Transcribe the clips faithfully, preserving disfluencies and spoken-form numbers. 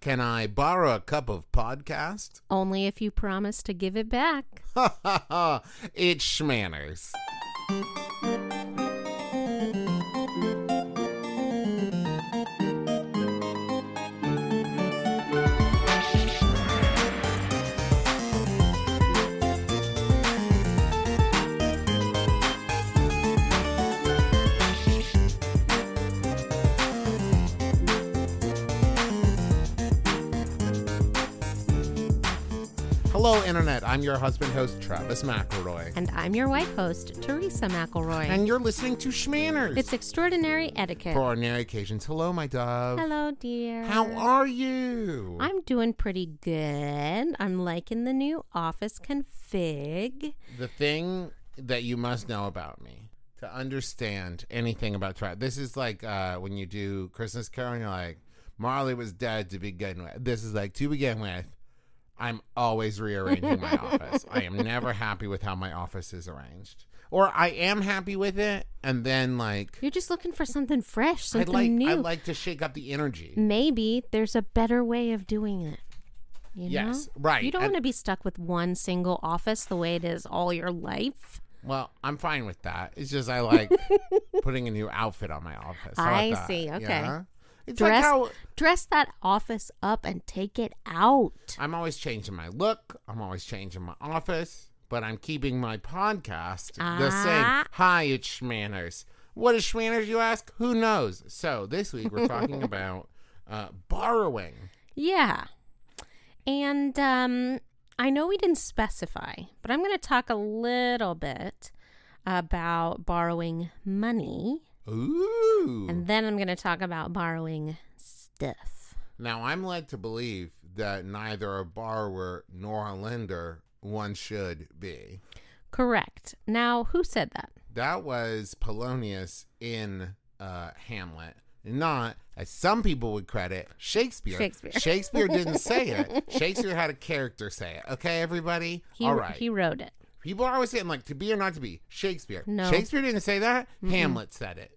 Can I borrow a cup of podcast? Only if you promise to give it back. Ha ha ha! It's Schmanners. Hello, Internet. I'm your husband host, Travis McElroy. And I'm your wife host, Teresa McElroy. And you're listening to Schmanners. It's extraordinary etiquette. For ordinary occasions. Hello, my dove. Hello, dear. How are you? I'm doing pretty good. I'm liking the new office config. The thing that you must know about me to understand anything about Travis. This is like uh, when you do Christmas Carol and you're like, Marley was dead to begin with. This is like, to begin with. I'm always rearranging my office. I am never happy with how my office is arranged. Or I am happy with it, and then, like... You're just looking for something fresh, something I'd like, new. I like to shake up the energy. Maybe there's a better way of doing it. You yes, know? Right. You don't want to be stuck with one single office the way it is all your life. Well, I'm fine with that. It's just I like putting a new outfit on my office. How I about see. That? Okay. Yeah? It's dress, like how, dress that office up and take it out. I'm always changing my look. I'm always changing my office, but I'm keeping my podcast ah. the same. Hi, it's Schmanners. What is Schmanners, you ask? Who knows? So this week we're talking about uh, borrowing. Yeah. And um, I know we didn't specify, but I'm going to talk a little bit about borrowing money. Ooh. And then I'm going to talk about borrowing stuff. Now, I'm led to believe that neither a borrower nor a lender one should be. Correct. Now, who said that? That was Polonius in uh, Hamlet. Not, as some people would credit, Shakespeare. Shakespeare. Shakespeare didn't say it. Shakespeare had a character say it. Okay, everybody? He, All right. He wrote it. People are always saying, like, to be or not to be. Shakespeare. No. Shakespeare didn't say that. Mm-hmm. Hamlet said it.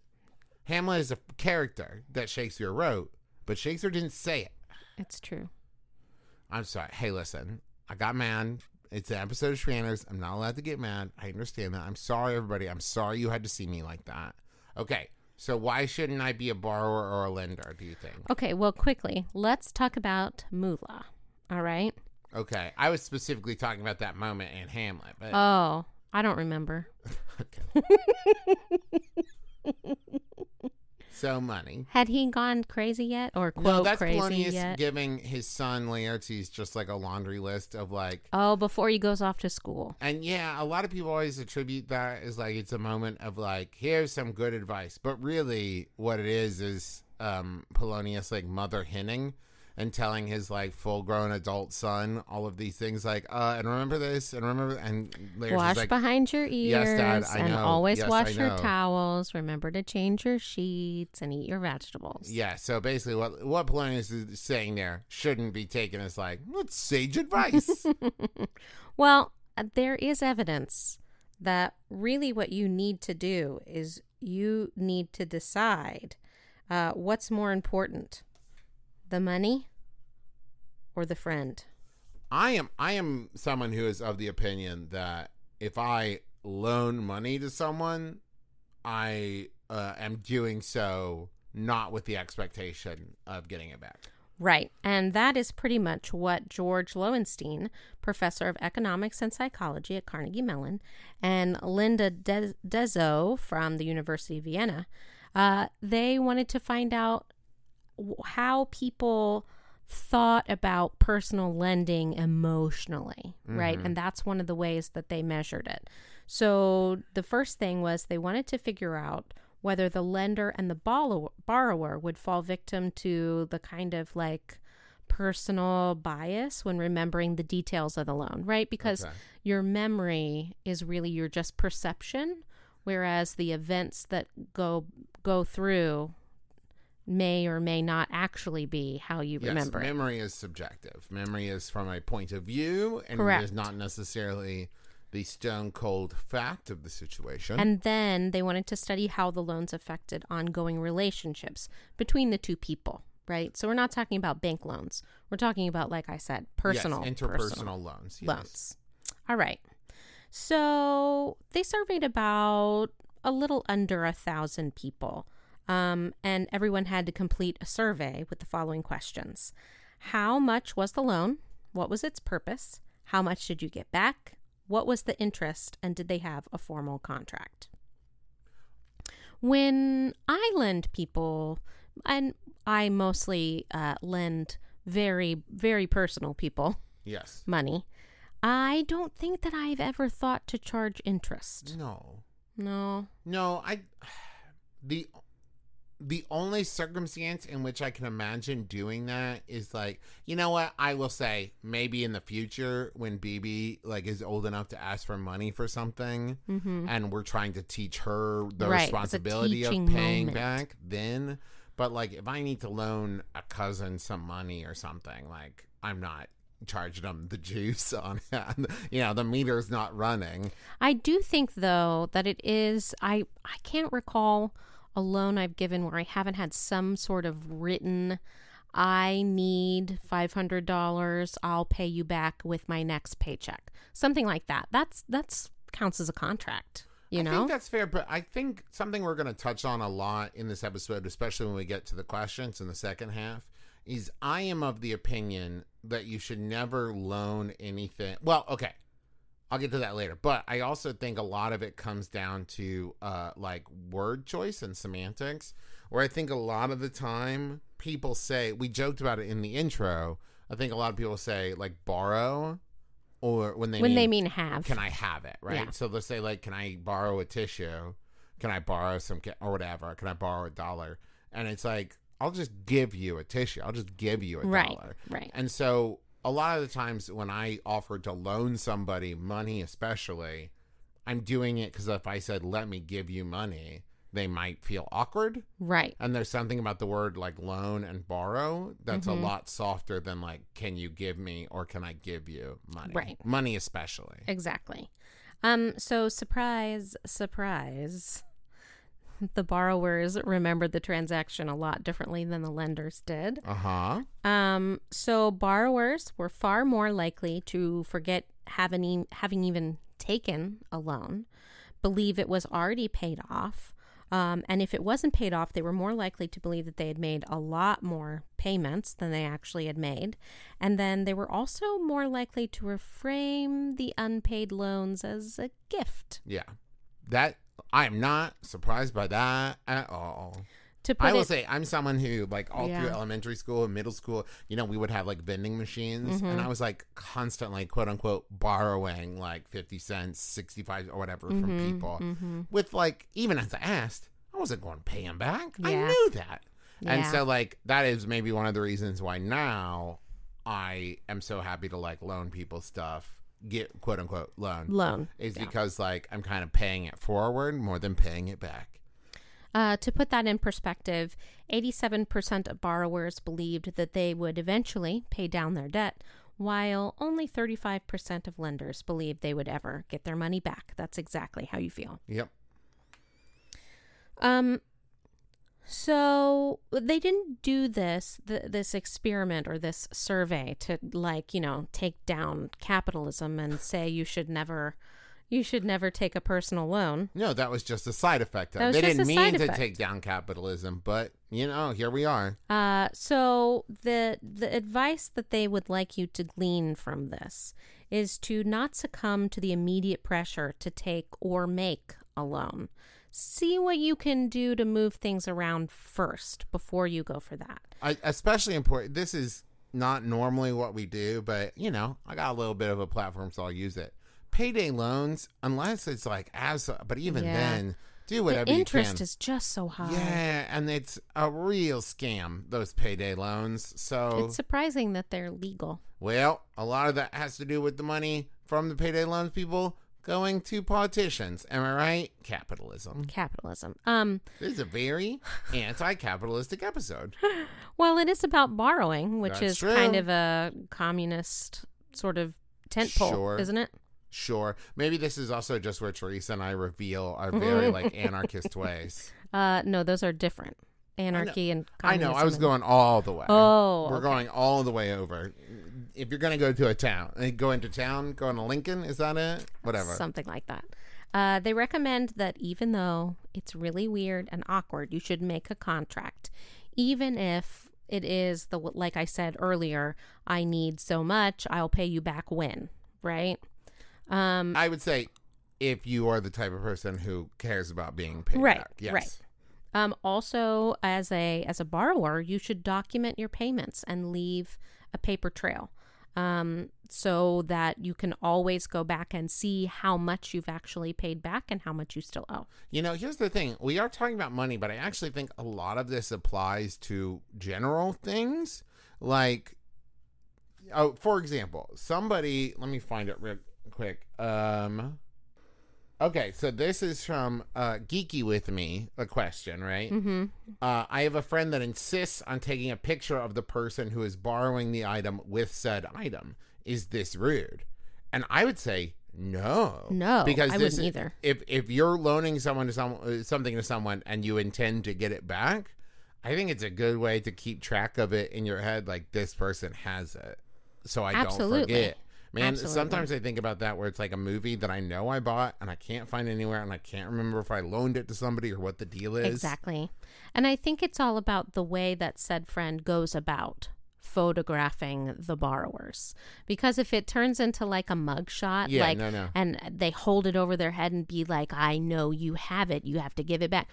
Hamlet is a character that Shakespeare wrote, but Shakespeare didn't say it. It's true. I'm sorry. Hey, listen. I got mad. It's an episode of Schmanners. I'm not allowed to get mad. I understand that. I'm sorry, everybody. I'm sorry you had to see me like that. Okay. So why shouldn't I be a borrower or a lender, do you think? Okay. Well, quickly, let's talk about moolah. All right? Okay, I was specifically talking about that moment in Hamlet. But... Oh, I don't remember. Okay. So money. Had he gone crazy yet? Or quote no, that's crazy Polonius yet? Giving his son Laertes just like a laundry list of like... Oh, before he goes off to school. And yeah, a lot of people always attribute that as like it's a moment of like, here's some good advice. But really what it is is um, Polonius like mother henning. And telling his, like, full-grown adult son all of these things, like, uh, and remember this, and remember, and Laertes wash like, behind your ears, yes, Dad, I and know. always yes, wash your towels, remember to change your sheets, and eat your vegetables. Yeah, so basically what, what Polonius is saying there shouldn't be taken as, like, let's sage advice. Well, there is evidence that really what you need to do is you need to decide uh, what's more important. The money or the friend? I am I am someone who is of the opinion that if I loan money to someone, I uh, am doing so not with the expectation of getting it back. Right. And that is pretty much what George Loewenstein, professor of economics and psychology at Carnegie Mellon, and Linda De-Dezo from the University of Vienna, uh, they wanted to find out how people thought about personal lending emotionally, mm-hmm. right? And that's one of the ways that they measured it. So the first thing was they wanted to figure out whether the lender and the borrow- borrower would fall victim to the kind of like personal bias when remembering the details of the loan, right? Because okay. your memory is really your just perception, whereas the events that go go through... may or may not actually be how you yes, remember it. Memory is subjective. Memory is from a point of view, and Correct. It is not necessarily the stone-cold fact of the situation. And then they wanted to study how the loans affected ongoing relationships between the two people, right? So we're not talking about bank loans. We're talking about, like I said, personal. Yes, interpersonal personal loans. Yes. Loans. All right. So they surveyed about a little under a thousand people, um, and everyone had to complete a survey with the following questions. How much was the loan? What was its purpose? How much did you get back? What was the interest? And did they have a formal contract? When I lend people, and I mostly uh, lend very, very personal people yes. money, I don't think that I've ever thought to charge interest. No. No. No, I... The... The only circumstance in which I can imagine doing that is like, you know what? I will say maybe in the future when B B like is old enough to ask for money for something mm-hmm. and we're trying to teach her the right. responsibility of paying moment. back then. But like if I need to loan a cousin some money or something, like I'm not charging them the juice on it. You know, the meter's not running. I do think though that it is, I, I can't recall a loan I've given where I haven't had some sort of written, I need five hundred dollars, I'll pay you back with my next paycheck. Something like that. That's that's counts as a contract, you I know? I think that's fair, but I think something we're going to touch on a lot in this episode, especially when we get to the questions in the second half, is I am of the opinion that you should never loan anything. Well, okay. I'll get to that later. But I also think a lot of it comes down to uh, like word choice and semantics, where I think a lot of the time people say, we joked about it in the intro. I think a lot of people say like borrow or when they, when mean, they mean have, can I have it? Right. Yeah. So they'll say like, can I borrow a tissue? Can I borrow some or whatever? Can I borrow a dollar? And it's like, I'll just give you a tissue. I'll just give you a right, dollar. Right. And so a lot of the times when I offer to loan somebody money, especially, I'm doing it because if I said, let me give you money, they might feel awkward. Right. And there's something about the word like loan and borrow that's mm-hmm. a lot softer than like, can you give me or can I give you money? Right. Money especially. Exactly. Um. So surprise, surprise. The borrowers remembered the transaction a lot differently than the lenders did. Uh-huh. Um, so borrowers were far more likely to forget having, e- having even taken a loan, believe it was already paid off, um, and if it wasn't paid off, they were more likely to believe that they had made a lot more payments than they actually had made, and then they were also more likely to reframe the unpaid loans as a gift. Yeah. That... I am not surprised by that at all. To put I will it, say I'm someone who, like, all yeah. through elementary school and middle school, you know, we would have, like, vending machines. Mm-hmm. And I was, like, constantly, quote-unquote, borrowing, like, fifty cents, sixty-five or whatever mm-hmm. from people. Mm-hmm. With, like, even as I asked, I wasn't going to pay them back. Yeah. I knew that. Yeah. And so, like, that is maybe one of the reasons why now I am so happy to, like, loan people stuff. Get quote unquote loan loan is yeah. because like I'm kind of paying it forward more than paying it back. Uh, to put that in perspective, eighty-seven percent of borrowers believed that they would eventually pay down their debt, while only thirty-five percent of lenders believed they would ever get their money back. That's exactly how you feel. Yep. Um. So they didn't do this, th- this experiment or this survey to like, you know, take down capitalism and say you should never, you should never take a personal loan. No, that was just a side effect. They didn't mean to take down capitalism, but you know, here we are. Uh, so the, the advice that they would like you to glean from this is to not succumb to the immediate pressure to take or make a loan. See what you can do to move things around first before you go for that. I, especially important. This is not normally what we do, but, you know, I got a little bit of a platform, so I'll use it. Payday loans, unless it's like, as, but even yeah. then, do whatever you can. The interest is just so high. Yeah, and it's a real scam, those payday loans. So it's surprising that they're legal. Well, a lot of that has to do with the money from the payday loans people going to politicians, am I right? Capitalism. Capitalism. Um, this is a very anti-capitalistic episode. Well, it is about borrowing, which That's is true. Kind of a communist sort of tentpole, sure. isn't it? Sure. Maybe this is also just where Teresa and I reveal our very like anarchist ways. Uh, no, those are different. anarchy and communism. I know. I was going all the way. Oh, we're okay. going all the way over. If you're going to go to a town, go into town, go into Lincoln, is that it? Whatever. Something like that. Uh, they recommend that even though it's really weird and awkward, you should make a contract. Even if it is, the like I said earlier, I need so much, I'll pay you back when, right? Um, I would say if you are the type of person who cares about being paid right, back. Yes. Right. Um, also, as a as a borrower, you should document your payments and leave a paper trail. Um, so that you can always go back and see how much you've actually paid back and how much you still owe. You know, here's the thing. We are talking about money, but I actually think a lot of this applies to general things. Like, oh, for example, somebody, let me find it real quick. Um, okay, so this is from uh, Geeky With Me, a question, right? Mm-hmm. Uh, I have a friend that insists on taking a picture of the person who is borrowing the item with said item. Is this rude? And I would say no. No, because I this wouldn't is, either. If if you're loaning someone to some, something to someone and you intend to get it back, I think it's a good way to keep track of it in your head, like this person has it, so I Absolutely. don't forget. Man, Absolutely. sometimes I think about that where it's like a movie that I know I bought and I can't find anywhere and I can't remember if I loaned it to somebody or what the deal is. Exactly. And I think it's all about the way that said friend goes about photographing the borrowers, because if it turns into like a mugshot, yeah, like no, no. and they hold it over their head and be like, I know you have it, you have to give it back,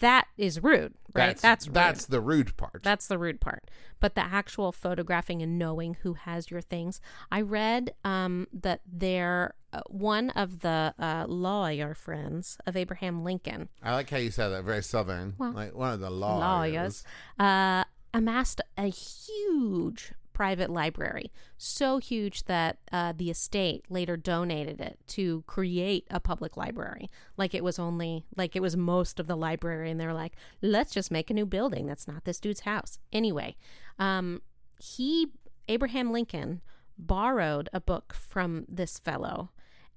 that is rude, right? That's that's, rude. that's the rude part. That's the rude part. But the actual photographing and knowing who has your things. I read um, that there uh, one of the uh, lawyer friends of Abraham Lincoln. I like how you said that, very Southern. Well, like one of the lawyers. lawyers uh, amassed a huge private library, so huge that uh, the estate later donated it to create a public library. Like it was only, like it was most of the library, and they're like, let's just make a new building. That's not this dude's house. Anyway, um, he, Abraham Lincoln, borrowed a book from this fellow,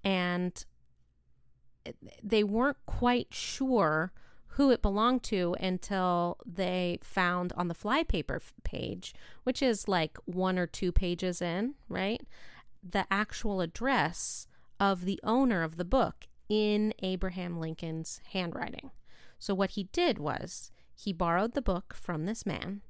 and they weren't quite sure who it belonged to until they found on the flypaper page, which is like one or two pages in, right? The actual address of the owner of the book in Abraham Lincoln's handwriting. So what he did was he borrowed the book from this man.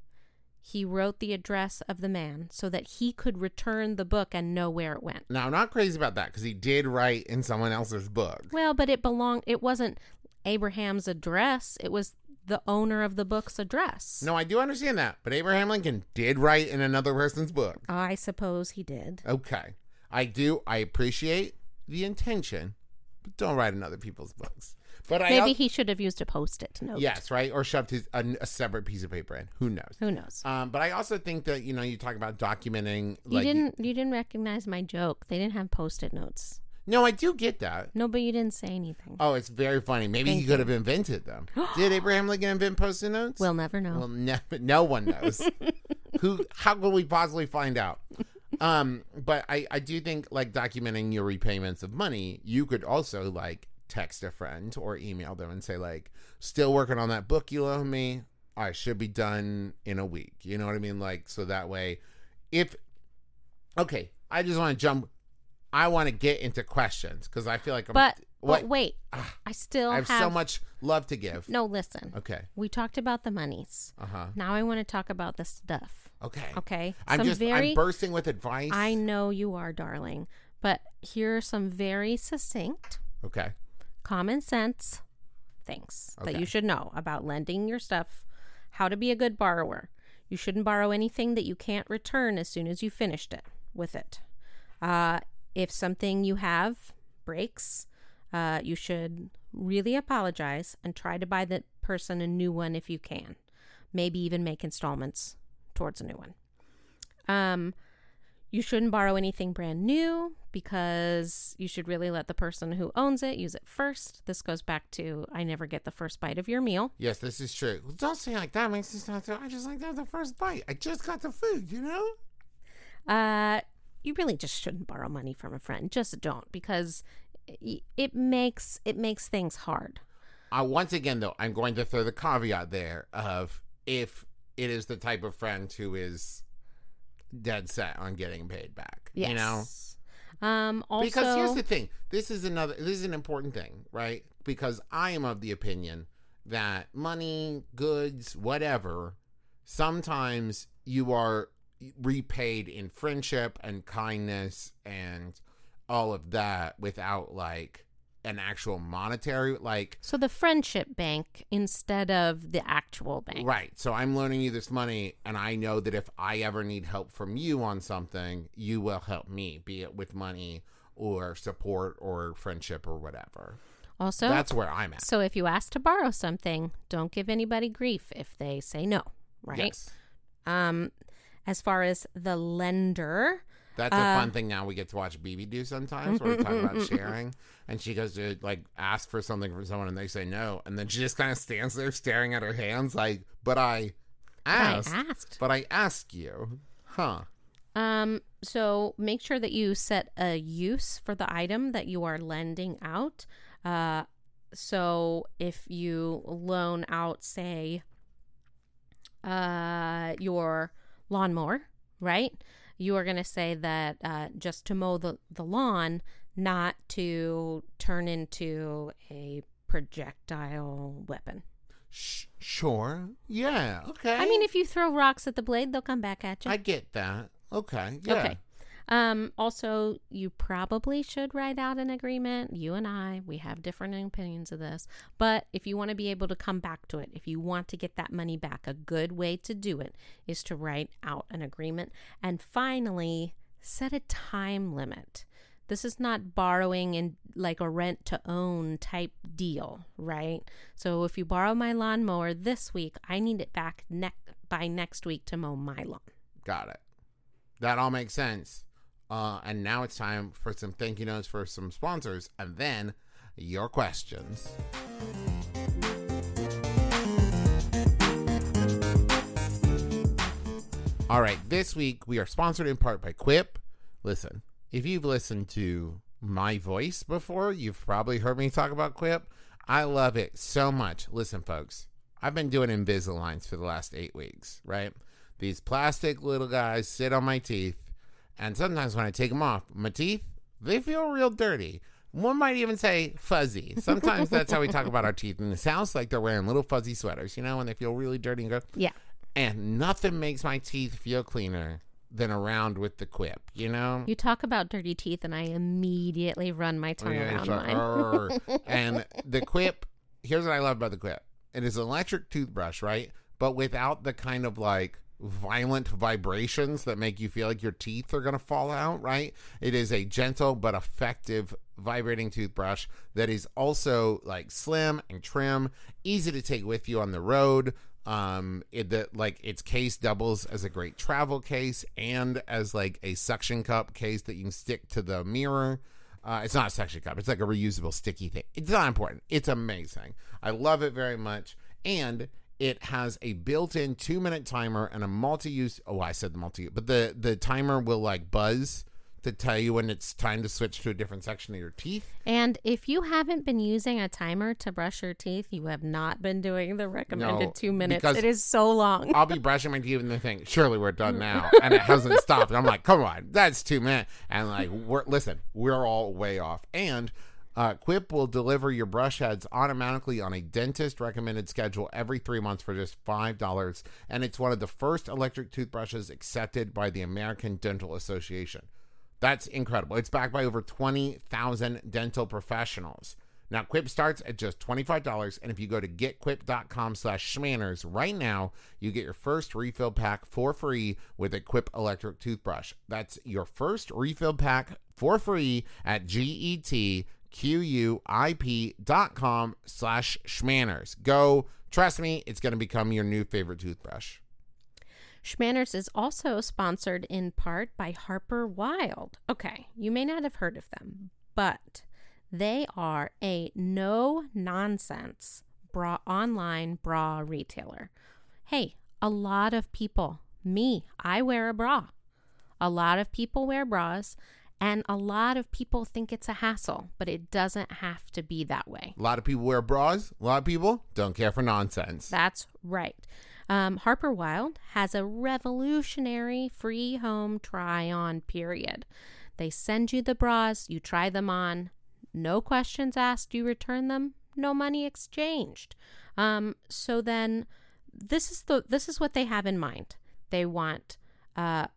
He wrote the address of the man so that he could return the book and know where it went. Now, I'm not crazy about that because he did write in someone else's book. Well, but it belonged, it wasn't Abraham's address, it was the owner of the book's address. No, I do understand that, but Abraham Lincoln did write in another person's book. I suppose he did. Okay. I do, I appreciate the intention, but don't write in other people's books. But Maybe I al- he should have used a Post-it note. Yes, right? Or shoved his, a, a separate piece of paper in. Who knows? Who knows? Um, but I also think that, you know, you talk about documenting. Like, you didn't. You didn't recognize my joke. They didn't have Post-it notes. No, I do get that. No, but you didn't say anything. Oh, it's very funny. Maybe Thank he could you. have invented them. Did Abraham Lincoln invent Post-it notes? We'll never know. Well, ne- no one knows. Who? How could we possibly find out? Um, but I, I do think, like, documenting your repayments of money, you could also, like, text a friend or email them and say, like, still working on that book you loaned me. I should be done in a week. You know what I mean? Like, so that way, if, okay, I just want to jump. I want to get into questions because I feel like I'm... But, but wait, Ugh. I still I have... I have so much love to give. No, listen. Okay. We talked about the monies. Uh-huh. Now I want to talk about the stuff. Okay. Okay? I'm some just... Very, I'm bursting with advice. I know you are, darling. But here are some very succinct... Okay. Common sense things okay. that you should know about lending your stuff, how to be a good borrower. You shouldn't borrow anything that you can't return as soon as you finished it with it. Uh... If something you have breaks, uh, you should really apologize and try to buy the person a new one if you can. Maybe even make installments towards a new one. Um, you shouldn't borrow anything brand new because you should really let the person who owns it use it first. This goes back to I never get the first bite of your meal. Yes, this is true. Well, don't say it like that. It makes it sound so. I just like that the first bite. I just got the food, you know? Uh... You really just shouldn't borrow money from a friend. Just don't, because it makes it makes things hard. I, once again, though, I'm going to throw the caveat there of if it is the type of friend who is dead set on getting paid back. Yes. You know? Um, also, because here's the thing. This is another. This is an important thing, right? Because I am of the opinion that money, goods, whatever, sometimes you are repaid in friendship and kindness and all of that without like an actual monetary like. So the friendship bank instead of the actual bank, right? So I'm loaning you this money, and I know that if I ever need help from you on something, you will help me, be it with money or support or friendship or whatever. Also, that's where I'm at. So if you ask to borrow something, don't give anybody grief if they say no, right? Yes. Um, as far as the lender. That's a fun uh, thing now we get to watch B B do sometimes where we're talking about sharing. And she goes to, like, ask for something from someone and they say no. And then she just kind of stands there staring at her hands like, but I asked. But I asked. But I asked you. Huh. Um. So make sure that you set a use for the item that you are lending out. Uh. So if you loan out, say, uh, your lawnmower, right? You are going to say that uh, just to mow the, the lawn, not to turn into a projectile weapon. Sh- sure. Yeah. Okay. I mean, if you throw rocks at the blade, they'll come back at you. I get that. Okay. Yeah. Okay. Um, also, you probably should write out an agreement. You and I, we have different opinions of this. But if you want to be able to come back to it, if you want to get that money back, a good way to do it is to write out an agreement. And finally, set a time limit. This is not borrowing in like a rent to own type deal, right? So if you borrow my lawnmower this week, I need it back ne- by next week to mow my lawn. Got it. That all makes sense. Uh, and now it's time for some thank you notes for some sponsors and then your questions. All right, this week we are sponsored in part by Quip. Listen, if you've listened to my voice before, you've probably heard me talk about Quip. I love it so much. Listen, folks, I've been doing Invisaligns for the last eight weeks, right? These plastic little guys sit on my teeth. And sometimes when I take them off, my teeth, they feel real dirty. One might even say fuzzy. Sometimes that's how we talk about our teeth in this house, like they're wearing little fuzzy sweaters, you know, when they feel really dirty and gross. Yeah. And nothing makes my teeth feel cleaner than around with the Quip, you know? You talk about dirty teeth, and I immediately run my tongue yeah, around like, mine. And the Quip, here's what I love about the Quip. It is an electric toothbrush, right? But without the kind of like violent vibrations that make you feel like your teeth are going to fall out, right? It is a gentle but effective vibrating toothbrush that is also like slim and trim, easy to take with you on the road. Um, it, the, like its case doubles as a great travel case and as like a suction cup case that you can stick to the mirror. Uh, it's not a suction cup. It's like a reusable sticky thing. It's not important. It's amazing. I love it very much. And it has a built-in two-minute timer and a multi-use... Oh, I said the multi-use. But the, the timer will, like, buzz to tell you when it's time to switch to a different section of your teeth. And if you haven't been using a timer to brush your teeth, you have not been doing the recommended no, two minutes. It is so long. I'll be brushing my teeth and they think, surely we're done now. And it hasn't stopped. And I'm like, come on, that's two minutes. And, like, we're, listen, we're all way off. And... Uh, Quip will deliver your brush heads automatically on a dentist-recommended schedule every three months for just five dollars, and it's one of the first electric toothbrushes accepted by the American Dental Association. That's incredible. It's backed by over twenty thousand dental professionals. Now, Quip starts at just twenty-five dollars, and if you go to getquip.com slash Schmanners right now, you get your first refill pack for free with a Quip electric toothbrush. That's your first refill pack for free at G E T. Q U I P dot com slash Schmanners. Go. Trust me, it's going to become your new favorite toothbrush. Schmanners is also sponsored in part by Harper Wilde. Okay, you may not have heard of them, but they are a no-nonsense bra online bra retailer. Hey, a lot of people, me, I wear a bra. A lot of people wear bras. And a lot of people think it's a hassle, but it doesn't have to be that way. A lot of people wear bras. A lot of people don't care for nonsense. That's right. Um, Harper Wilde has a revolutionary free home try-on period. They send you the bras, you try them on, no questions asked, you return them, no money exchanged. Um, so then this is the this is what they have in mind. They want uh,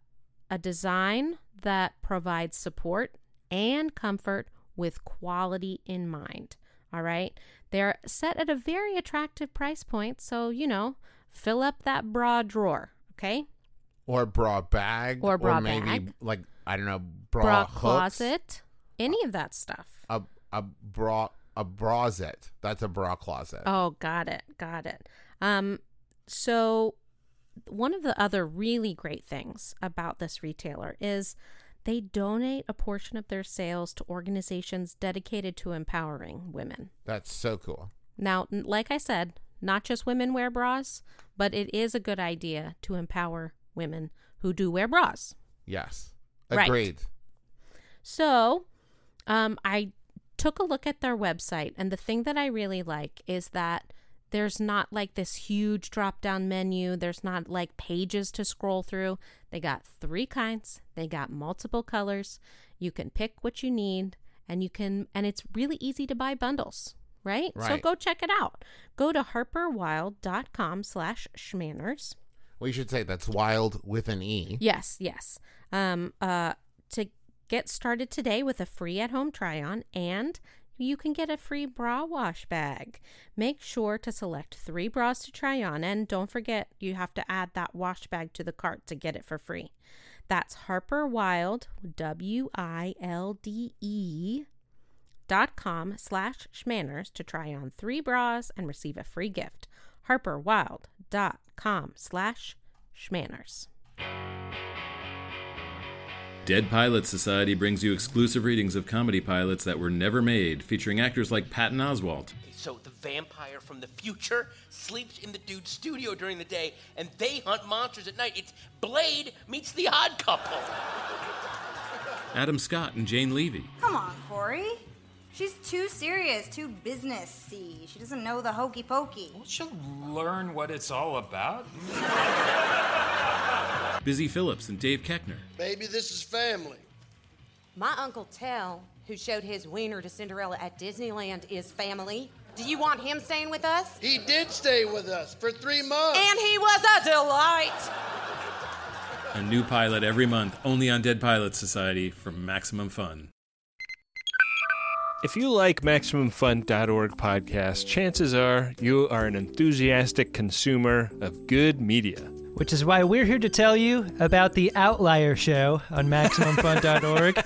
a design that provides support and comfort with quality in mind. All right. They're set at a very attractive price point. So, you know, fill up that bra drawer. Okay. Or bra bag. Or bra or maybe bag. Like, I don't know, bra, bra hooks. Closet. Any of that stuff. A a bra, a brasette. That's a bra closet. Oh, got it. Got it. Um, so one of the other really great things about this retailer is they donate a portion of their sales to organizations dedicated to empowering women. That's so cool. Now, like I said, not just women wear bras, but it is a good idea to empower women who do wear bras. Yes. Agreed. Right. So, um, I took a look at their website, and the thing that I really like is that there's not like this huge drop-down menu. There's not like pages to scroll through. They got three kinds. They got multiple colors. You can pick what you need, and you can, and it's really easy to buy bundles, right? Right. So go check it out. Go to harper wild dot com slash schmanners. We should say that's wild with an E. Yes, yes. Um, uh, to get started today with a free at-home try-on, and you can get a free bra wash bag. Make sure to select three bras to try on, and don't forget you have to add that wash bag to the cart to get it for free. That's Harper Wilde, W I L D E dot com slash schmanners to try on three bras and receive a free gift. HarperWilde dot com slash schmanners. Dead Pilot Society brings you exclusive readings of comedy pilots that were never made, featuring actors like Patton Oswalt. So the vampire from the future sleeps in the dude's studio during the day, and they hunt monsters at night. It's Blade meets The Odd Couple. Adam Scott and Jane Levy. Come on, Corey. She's too serious, too businessy. She doesn't know the hokey pokey. Well, she'll learn what it's all about. Busy Phillips and Dave Koechner. Baby, this is family. My Uncle Tell, who showed his wiener to Cinderella at Disneyland, is family. Do you want him staying with us? He did stay with us for three months. And he was a delight. A new pilot every month, only on Dead Pilot Society from Maximum Fun. If you like Maximum Fun dot org podcasts, chances are you are an enthusiastic consumer of good media. Which is why we're here to tell you about the Outlier Show on Maximum Fun dot org.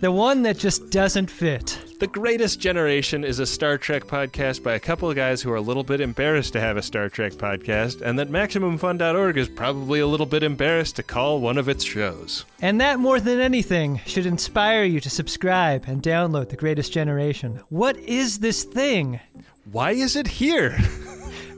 The one that just doesn't fit. The Greatest Generation is a Star Trek podcast by a couple of guys who are a little bit embarrassed to have a Star Trek podcast, and that Maximum Fun dot org is probably a little bit embarrassed to call one of its shows. And that, more than anything, should inspire you to subscribe and download The Greatest Generation. What is this thing? Why is it here?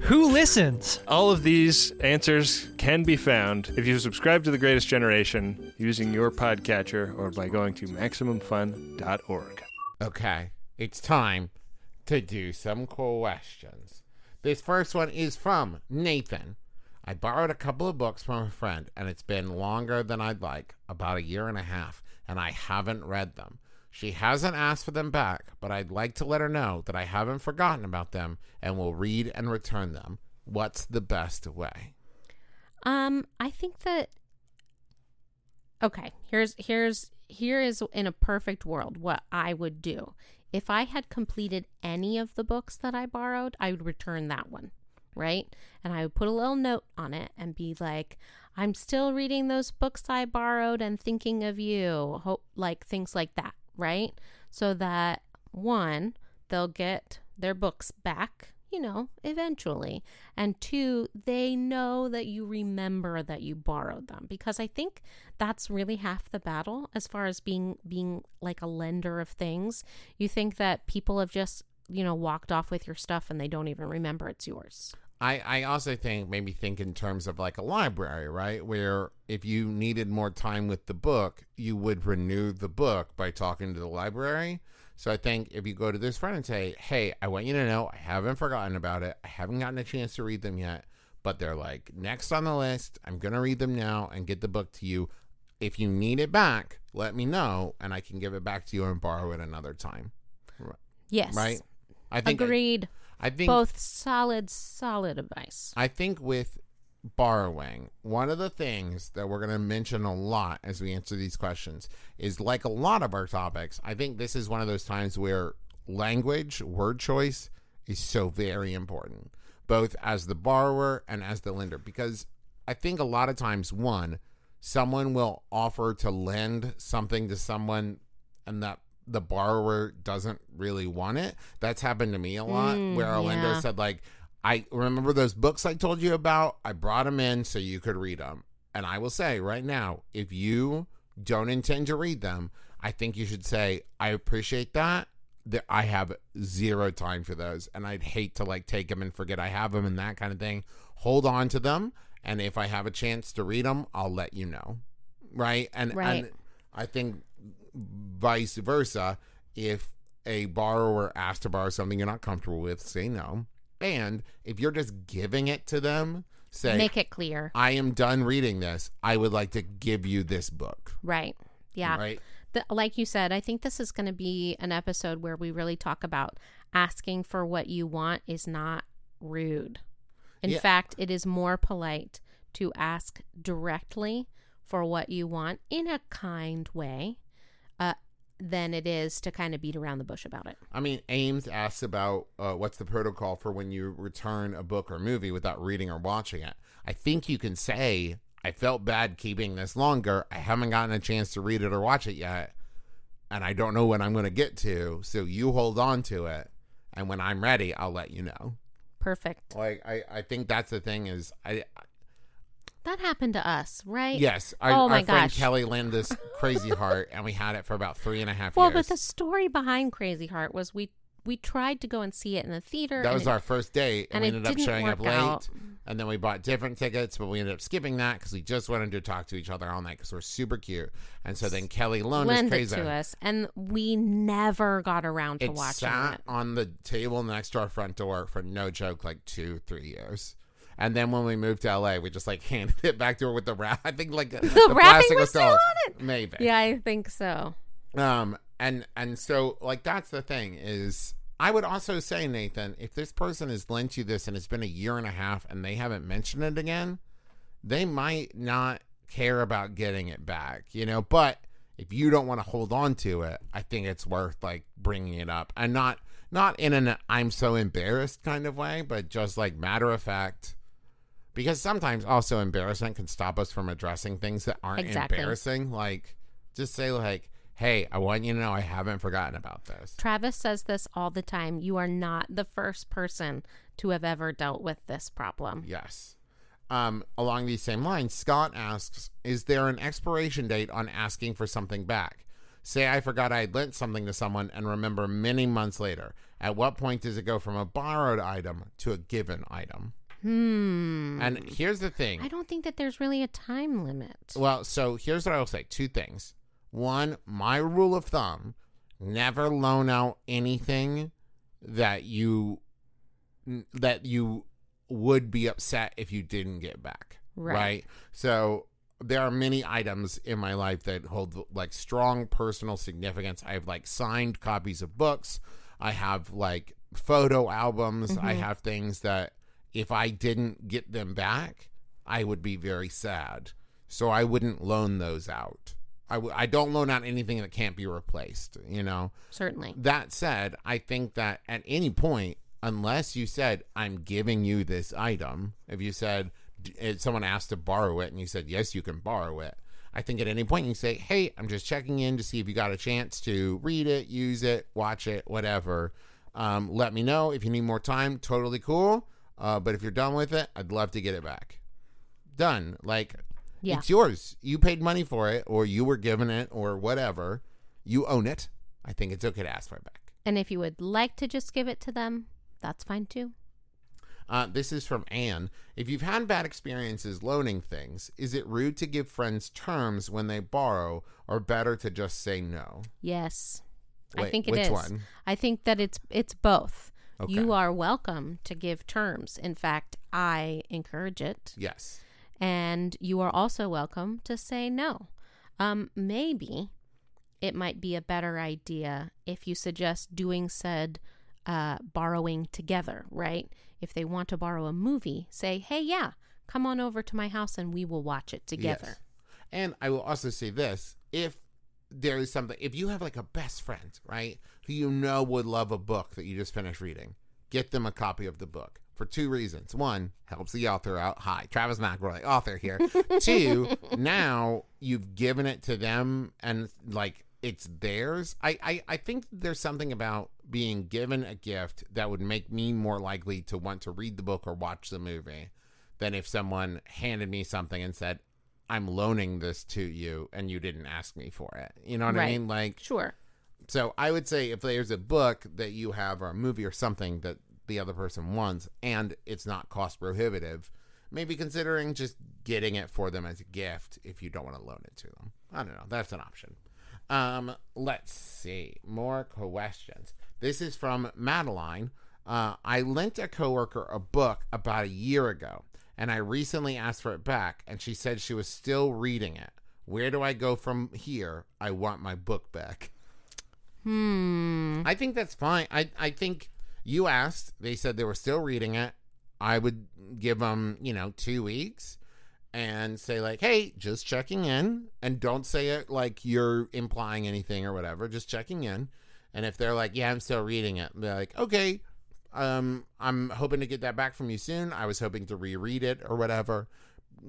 Who listens? All of these answers can be found if you subscribe to The Greatest Generation using your podcatcher or by going to Maximum Fun dot org. Okay, it's time to do some questions. This first one is from Nathan. I borrowed a couple of books from a friend, and it's been longer than I'd like, about a year and a half, and I haven't read them. She hasn't asked for them back, but I'd like to let her know that I haven't forgotten about them and will read and return them. What's the best way? Um, I think that, okay, here's, here's, here is in a perfect world what I would do. If I had completed any of the books that I borrowed, I would return that one, right? And I would put a little note on it and be like, I'm still reading those books I borrowed and thinking of you, hope, like things like that. Right? So that, one, they'll get their books back, you know, eventually. And two, they know that you remember that you borrowed them, because I think that's really half the battle as far as being, being like a lender of things. You think that people have just, you know, walked off with your stuff and they don't even remember it's yours. I, I also think maybe think in terms of like a library, right? Where if you needed more time with the book, you would renew the book by talking to the library. So I think if you go to this friend and say, hey, I want you to know I haven't forgotten about it. I haven't gotten a chance to read them yet, but they're like next on the list. I'm going to read them now and get the book to you. If you need it back, let me know and I can give it back to you and borrow it another time. Yes. Right? I think agreed. I, I think both solid, solid advice. I think with borrowing, one of the things that we're going to mention a lot as we answer these questions is, like a lot of our topics, I think this is one of those times where language, word choice is so very important, both as the borrower and as the lender, because I think a lot of times, one, someone will offer to lend something to someone and that the borrower doesn't really want it. That's happened to me a lot, mm, where a yeah. lender said, like, I remember those books I told you about? I brought them in so you could read them. And I will say right now, if you don't intend to read them, I think you should say, I appreciate that. that I have zero time for those. And I'd hate to like take them and forget I have them and that kind of thing. Hold on to them. And if I have a chance to read them, I'll let you know. Right? And, right. and I think vice versa, if a borrower asks to borrow something you're not comfortable with, say no. And if you're just giving it to them, say, make it clear, I am done reading this. I would like to give you this book. Right. Yeah. Right. The, like you said, I think this is going to be an episode where we really talk about asking for what you want is not rude. In yeah. fact, it is more polite to ask directly for what you want in a kind way uh, than it is to kind of beat around the bush about it. I mean, Ames asks about uh, what's the protocol for when you return a book or movie without reading or watching it. I think you can say, I felt bad keeping this longer. I haven't gotten a chance to read it or watch it yet, and I don't know when I'm going to get to, so you hold on to it, and when I'm ready, I'll let you know. Perfect. Like, I, I think that's the thing is... I. I That happened to us, right? Yes. Our, oh my our friend gosh. Kelly lent this Crazy Heart, and we had it for about three and a half well, years. Well, but the story behind Crazy Heart was we we tried to go and see it in the theater. That was it, our first date, and, and we ended up showing up late. Out. And then we bought different tickets, but we ended up skipping that because we just wanted to talk to each other all night because we're super cute. And so then Kelly loaned us Crazy Heart to us, and we never got around to it watching it. It sat on the table next to our front door for, no joke, like two, three years. And then when we moved to L A, we just like handed it back to her with the wrap. I think like the, the wrapping was still on it. Maybe. Yeah, I think so. Um, and and so like that's the thing is, I would also say, Nathan, if this person has lent you this and it's been a year and a half and they haven't mentioned it again, they might not care about getting it back, you know. But if you don't want to hold on to it, I think it's worth like bringing it up, and not not in an I'm so embarrassed kind of way, but just like matter of fact. Because sometimes also embarrassment can stop us from addressing things that aren't exactly. embarrassing. Like, just say like, hey, I want you to know I haven't forgotten about this. Travis says this all the time. You are not the first person to have ever dealt with this problem. Yes. Um, along these same lines, Scott asks, is there an expiration date on asking for something back? Say I forgot I had lent something to someone and remember many months later. At what point does it go from a borrowed item to a given item? Hmm. And here's the thing. I don't think that there's really a time limit. Well, so here's what I will say. Two things. One, my rule of thumb, never loan out anything that you that you would be upset if you didn't get back. Right. Right? So there are many items in my life that hold like strong personal significance. I have like signed copies of books. I have like photo albums. Mm-hmm. I have things that if I didn't get them back, I would be very sad. So I wouldn't loan those out. I, w- I don't loan out anything that can't be replaced, you know? Certainly. That said, I think that at any point, unless you said, I'm giving you this item, if you said, if someone asked to borrow it and you said, yes, you can borrow it, I think at any point you say, hey, I'm just checking in to see if you got a chance to read it, use it, watch it, whatever. Um, let me know if you need more time. Totally cool. Uh, but if you're done with it, I'd love to get it back. Done. Like, yeah. It's yours. You paid money for it, or you were given it, or whatever. You own it. I think it's okay to ask for it back. And if you would like to just give it to them, that's fine too. Uh, this is from Anne. If you've had bad experiences loaning things, is it rude to give friends terms when they borrow, or better to just say no? Yes. Wait, I think it which is. One? I think that it's it's both. Okay. You are welcome to give terms. In fact, I encourage it. Yes. And you are also welcome to say no. Um, maybe it might be a better idea if you suggest doing said uh, borrowing together, right? If they want to borrow a movie, say, hey, yeah, come on over to my house and we will watch it together. Yes. And I will also say this. If there is something, if you have like a best friend, right, who you know would love a book that you just finished reading, get them a copy of the book. For two reasons. One, helps the author out. Hi, Travis McElroy, author here. Two, now you've given it to them and, like, it's theirs. I, I, I think there's something about being given a gift that would make me more likely to want to read the book or watch the movie than if someone handed me something and said, I'm loaning this to you and you didn't ask me for it. You know what right. I mean? Like, sure. So I would say if there's a book that you have or a movie or something that the other person wants and it's not cost prohibitive, maybe considering just getting it for them as a gift if you don't want to loan it to them. I don't know. That's an option. Um, let's see. More questions. This is from Madeline. Uh, I lent a coworker a book about a year ago and I recently asked for it back and she said she was still reading it. Where do I go from here? I want my book back. Hmm. I think that's fine. I, I think you asked. They said they were still reading it. I would give them, you know, two weeks and say, like, hey, just checking in. And don't say it like you're implying anything or whatever. Just checking in. And if they're like, yeah, I'm still reading it, they're like, okay, um, I'm hoping to get that back from you soon. I was hoping to reread it or whatever.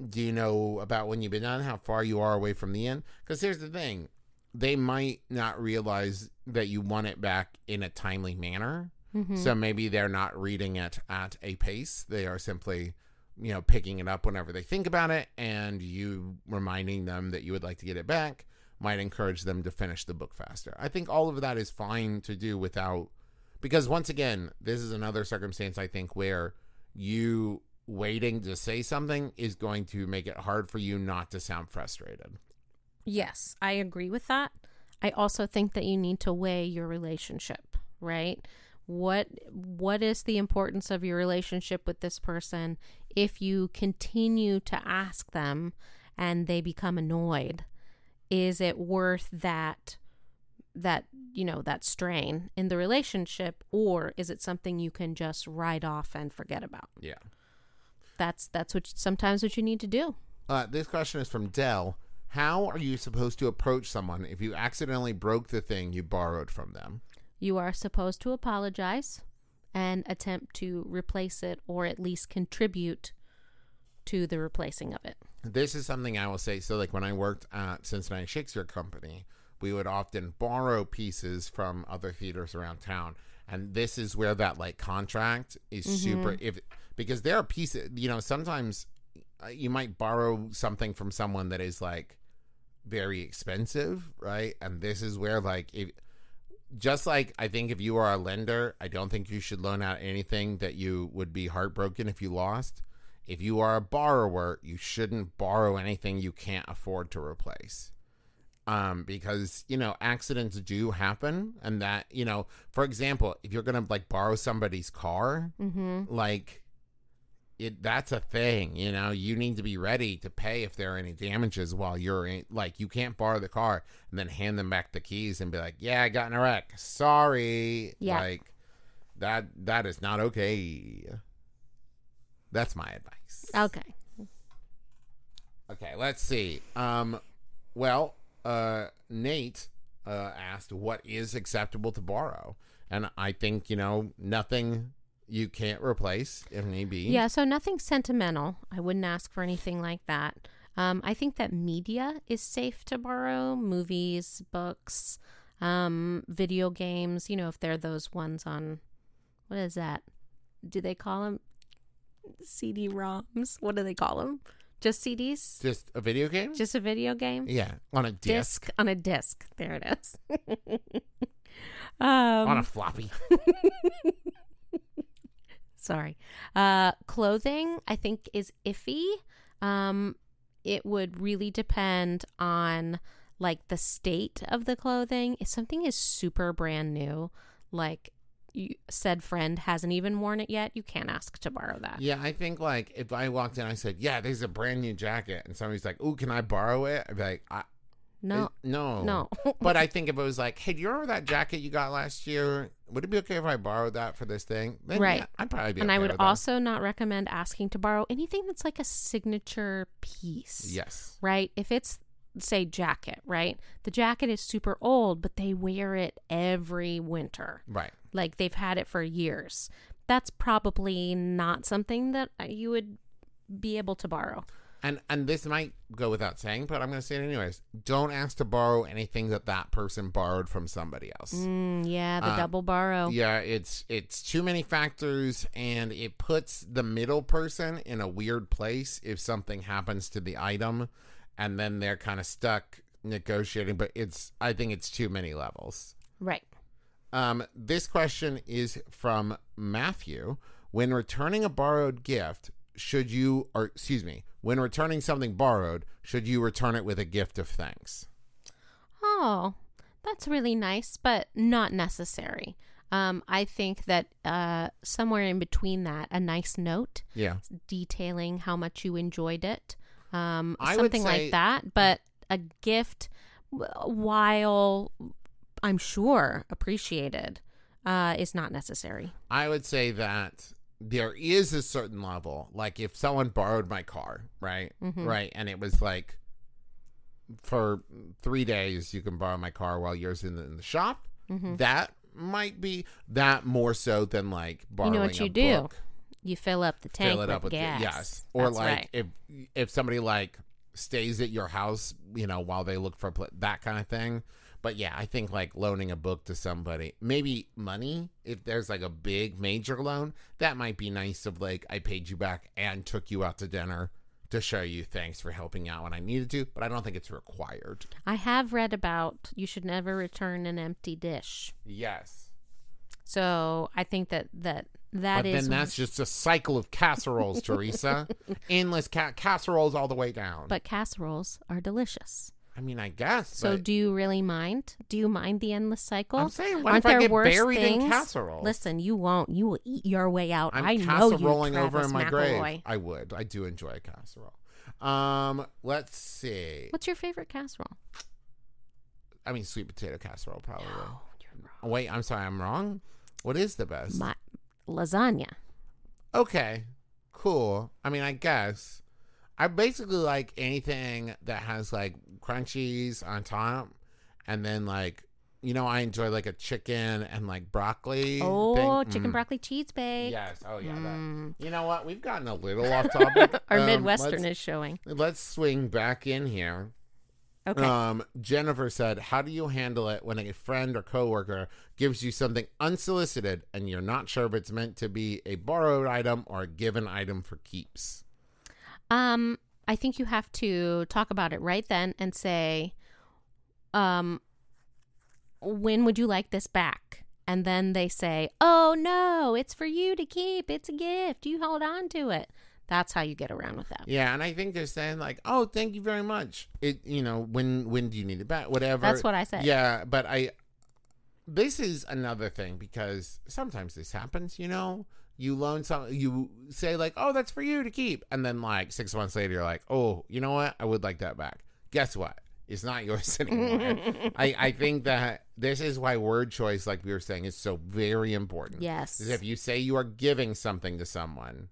Do you know about when you've been done, how far you are away from the end? Because here's the thing. They might not realize that you want it back in a timely manner. Mm-hmm. So maybe they're not reading it at a pace. They are simply, you know, picking it up whenever they think about it. And you reminding them that you would like to get it back might encourage them to finish the book faster. I think all of that is fine to do without, because once again, this is another circumstance, I think, where you waiting to say something is going to make it hard for you not to sound frustrated. Yes, I agree with that. I also think that you need to weigh your relationship, right? What what is the importance of your relationship with this person if you continue to ask them and they become annoyed? Is it worth that that you know that strain in the relationship, or is it something you can just write off and forget about? Yeah, that's that's what sometimes what you need to do. Uh, this question is from Dell. How are you supposed to approach someone if you accidentally broke the thing you borrowed from them? You are supposed to apologize and attempt to replace it, or at least contribute to the replacing of it. This is something I will say. So, like, when I worked at Cincinnati Shakespeare Company, we would often borrow pieces from other theaters around town. And this is where that, like, contract is mm-hmm. super... if because there are pieces... You know, sometimes you might borrow something from someone that is, like, very expensive, right? And this is where, like... if. Just like I think if you are a lender, I don't think you should loan out anything that you would be heartbroken if you lost. If you are a borrower, you shouldn't borrow anything you can't afford to replace. Um, because, you know, accidents do happen. And that, you know, for example, if you're going to, like, borrow somebody's car, mm-hmm. like, it that's a thing, you know. You need to be ready to pay if there are any damages while you're in, like, you can't borrow the car and then hand them back the keys and be like, yeah, I got in a wreck. Sorry. Yeah. Like, that, that is not okay. That's my advice. Okay. Okay, let's see. Um, well, uh, Nate uh, asked, what is acceptable to borrow? And I think, you know, nothing you can't replace if need be. Yeah, so nothing sentimental. I wouldn't ask for anything like that. Um, I think that media is safe to borrow. Movies, books, um, video games. You know, if they're those ones on, what is that? Do they call them C D ROMs? What do they call them? Just C Ds? Just a video game? Just a video game? Yeah, on a disc. disc on a disc. There it is. um, on a floppy. Sorry. Uh, clothing, I think, is iffy. Um, it would really depend on like the state of the clothing. If something is super brand new, like you said, friend hasn't even worn it yet, you can't ask to borrow that. Yeah, I think like if I walked in, I said, yeah, there's a brand new jacket, and somebody's like, oh, can I borrow it? I'd be like, I. No, no, no. But I think if it was like, hey, do you remember that jacket you got last year? Would it be okay if I borrowed that for this thing? Then, right. Yeah, I'd probably be. And okay I would with also that. Not recommend asking to borrow anything that's like a signature piece. Yes. Right. If it's, say, jacket, right? The jacket is super old, but they wear it every winter. Right. Like they've had it for years. That's probably not something that you would be able to borrow. And and this might go without saying, but I'm going to say it anyways. Don't ask to borrow anything that that person borrowed from somebody else. Mm, yeah, the um, double borrow. Yeah, it's it's too many factors, and it puts the middle person in a weird place if something happens to the item, and then they're kind of stuck negotiating. But it's I think it's too many levels. Right. Um, this question is from Matthew. When returning a borrowed gift, should you, or excuse me, when returning something borrowed, should you return it with a gift of thanks? Oh, that's really nice, but not necessary. Um, I think that uh, somewhere in between that, a nice note, yeah, detailing how much you enjoyed it, um, I something would say, like that. But a gift, while I'm sure appreciated, uh, is not necessary. I would say that there is a certain level, like if someone borrowed my car, right? Mm-hmm. Right. And it was like, for three days, you can borrow my car while yours in the, in the shop. Mm-hmm. That might be that more so than like borrowing a book. You know what you do? You fill up the tank. Fill it up with gas. The, yes. Or that's like right. if if somebody like stays at your house, you know, while they look for pl- that kind of thing. But yeah, I think like loaning a book to somebody, maybe money, if there's like a big major loan, that might be nice of like, I paid you back and took you out to dinner to show you thanks for helping out when I needed to, but I don't think it's required. I have read about you should never return an empty dish. Yes. So I think that that, that but is... But then that's just a cycle of casseroles, Teresa. Endless ca- casseroles all the way down. But casseroles are delicious. I mean, I guess. So, do you really mind? Do you mind the endless cycle? I'm saying, what Aren't if I get buried things? in casserole? Listen, you won't. You will eat your way out. I'm I know you, rolling over in my McElroy. grave. I would. I do enjoy a casserole. Um, let's see. What's your favorite casserole? I mean, sweet potato casserole, probably. No, you're wrong. Wait, I'm sorry, I'm wrong. What is the best? My, lasagna. Okay, cool. I mean, I guess. I basically like anything that has like crunchies on top, and then like, you know, I enjoy like a chicken and like broccoli. Oh, thing. chicken mm. broccoli cheese bake. Yes. Oh yeah. Mm. That. You know what? We've gotten a little off topic. Our um, Midwestern is showing. Let's swing back in here. Okay. Um, Jennifer said, "How do you handle it when a friend or coworker gives you something unsolicited and you're not sure if it's meant to be a borrowed item or a given item for keeps?" Um, I think you have to talk about it right then and say, um, when would you like this back? And then they say, oh, no, it's for you to keep. It's a gift. You hold on to it. That's how you get around with that. Yeah, and I think they're saying like, oh, thank you very much. It, you know, when when do you need it back? Whatever. That's what I said. Yeah, but I, this is another thing because sometimes this happens, you know. You loan some, you say like, oh, that's for you to keep. And then like six months later, you're like, oh, you know what? I would like that back. Guess what? It's not yours anymore. I, I think that this is why word choice, like we were saying, is so very important. Yes. If you say you are giving something to someone,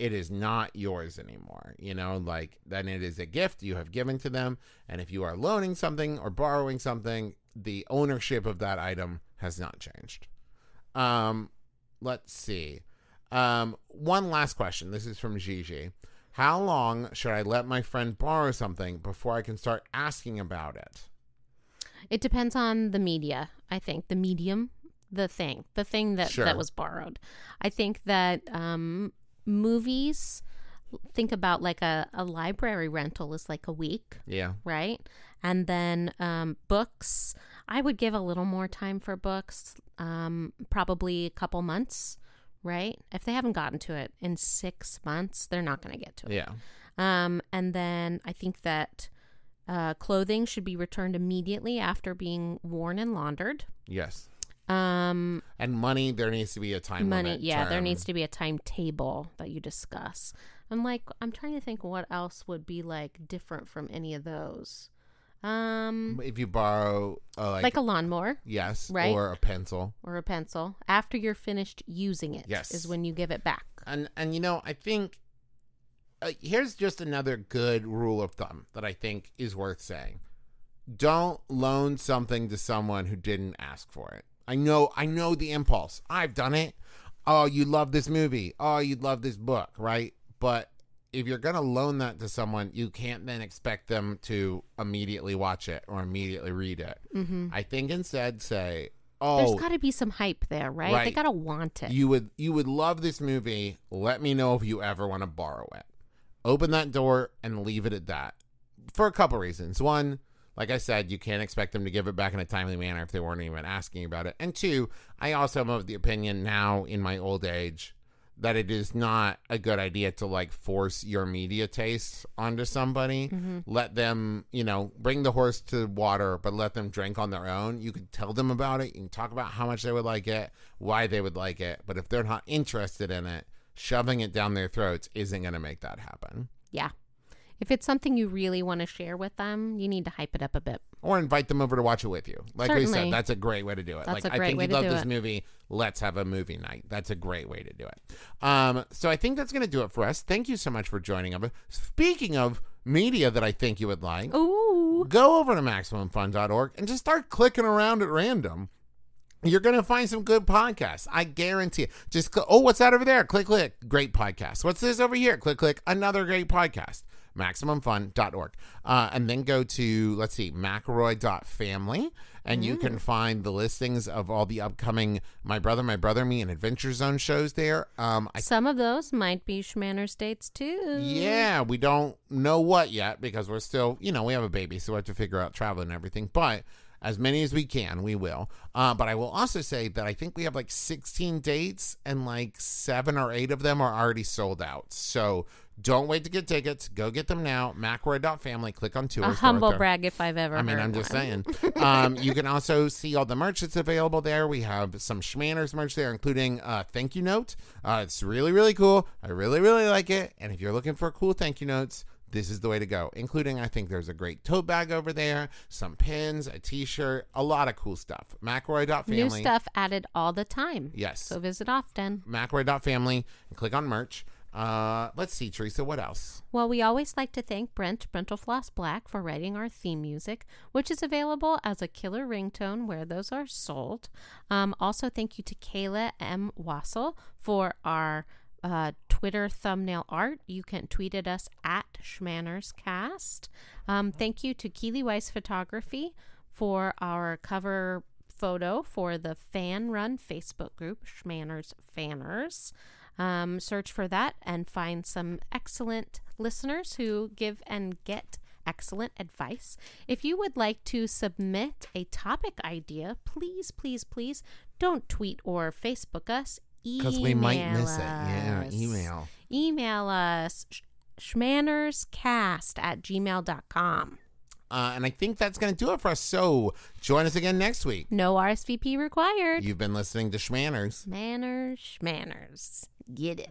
it is not yours anymore. You know, like then it is a gift you have given to them. And if you are loaning something or borrowing something, the ownership of that item has not changed. Um, let's see. Um, one last question. This is from Gigi. How long should I let my friend borrow something before I can start asking about it? It depends on the media, I think. The medium, the thing, the thing that, sure. that was borrowed. I think that um, movies, think about like a, a library rental is like a week. Yeah. Right? And then um, books, I would give a little more time for books, um, probably a couple months. right? If they haven't gotten to it in six months, they're not going to get to it. Yeah. Um, and then I think that uh, clothing should be returned immediately after being worn and laundered. Yes. Um, and money, there needs to be a time money, limit. Yeah, term. There needs to be a timetable that you discuss. I'm like, I'm trying to think what else would be like different from any of those. Um, if you borrow uh, like, like a lawnmower, yes, right, or a pencil, or a pencil. After you're finished using it, yes, is when you give it back. And and you know, I think uh, here's just another good rule of thumb that I think is worth saying: don't loan something to someone who didn't ask for it. I know, I know the impulse. I've done it. Oh, you love this movie. Oh, you love this book, right? But if you're going to loan that to someone, you can't then expect them to immediately watch it or immediately read it. Mm-hmm. I think instead say, oh, there's got to be some hype there, right? right. They got to want it. You would, you would love this movie. Let me know if you ever want to borrow it. Open that door and leave it at that for a couple reasons. One, like I said, you can't expect them to give it back in a timely manner if they weren't even asking about it. And two, I also am of the opinion now in my old age that it is not a good idea to, like, force your media tastes onto somebody. Mm-hmm. Let them, you know, bring the horse to water, but let them drink on their own. You can tell them about it. You can talk about how much they would like it, why they would like it. But if they're not interested in it, shoving it down their throats isn't going to make that happen. Yeah. If it's something you really want to share with them, you need to hype it up a bit. Or invite them over to watch it with you. Like Certainly. we said, that's a great way to do it. That's like, a great I think way you love this it. movie. Let's have a movie night. That's a great way to do it. Um, so I think that's going to do it for us. Thank you so much for joining us. Speaking of media that I think you would like, Ooh. go over to Maximum Fun dot org and just start clicking around at random. You're going to find some good podcasts. I guarantee it. Just, cl- oh, what's that over there? Click, click. Great podcast. What's this over here? Click, click. Another great podcast. Maximum Fun dot org. Uh, and then go to, let's see, McElroy dot family. And mm. you can find the listings of all the upcoming My Brother, My Brother, Me, and Adventure Zone shows there. Um, I, Some of those might be Schmanners dates, too. Yeah, we don't know what yet because we're still, you know, we have a baby, so we have to figure out travel and everything. But as many as we can, we will. Uh, but I will also say that I think we have like sixteen dates and like seven or eight of them are already sold out. So don't wait to get tickets. Go get them now. McElroy dot family. Click on tours. A humble brag if I've ever I mean, heard I'm one. just saying. um, you can also see all the merch that's available there. We have some Schmanners merch there, including a thank you note. Uh, it's really, really cool. I really, really like it. And if you're looking for cool thank you notes, this is the way to go, including I think there's a great tote bag over there, some pins, a T-shirt, a lot of cool stuff. McElroy dot family. New stuff added all the time. Yes. So visit often. McElroy dot family and click on merch. Uh, let's see, Teresa, what else? Well, we always like to thank Brent Brentalfloss Black for writing our theme music, which is available as a killer ringtone where those are sold. Um, also, thank you to Kayla M. Wassel for our uh, Twitter thumbnail art. You can tweet at us at SchmannersCast. Um, thank you to Keely Weiss Photography for our cover photo for the fan-run Facebook group, Schmanners Fanners. Um, search for that and find some excellent listeners who give and get excellent advice. If you would like to submit a topic idea, please, please, please don't tweet or Facebook us. Because we might miss us. it. Yeah, email. Email us, schmannerscast at gmail dot com. Uh, and I think that's going to do it for us. So join us again next week. No R S V P required. You've been listening to Schmanners. Schmanners, Schmanners. Get it.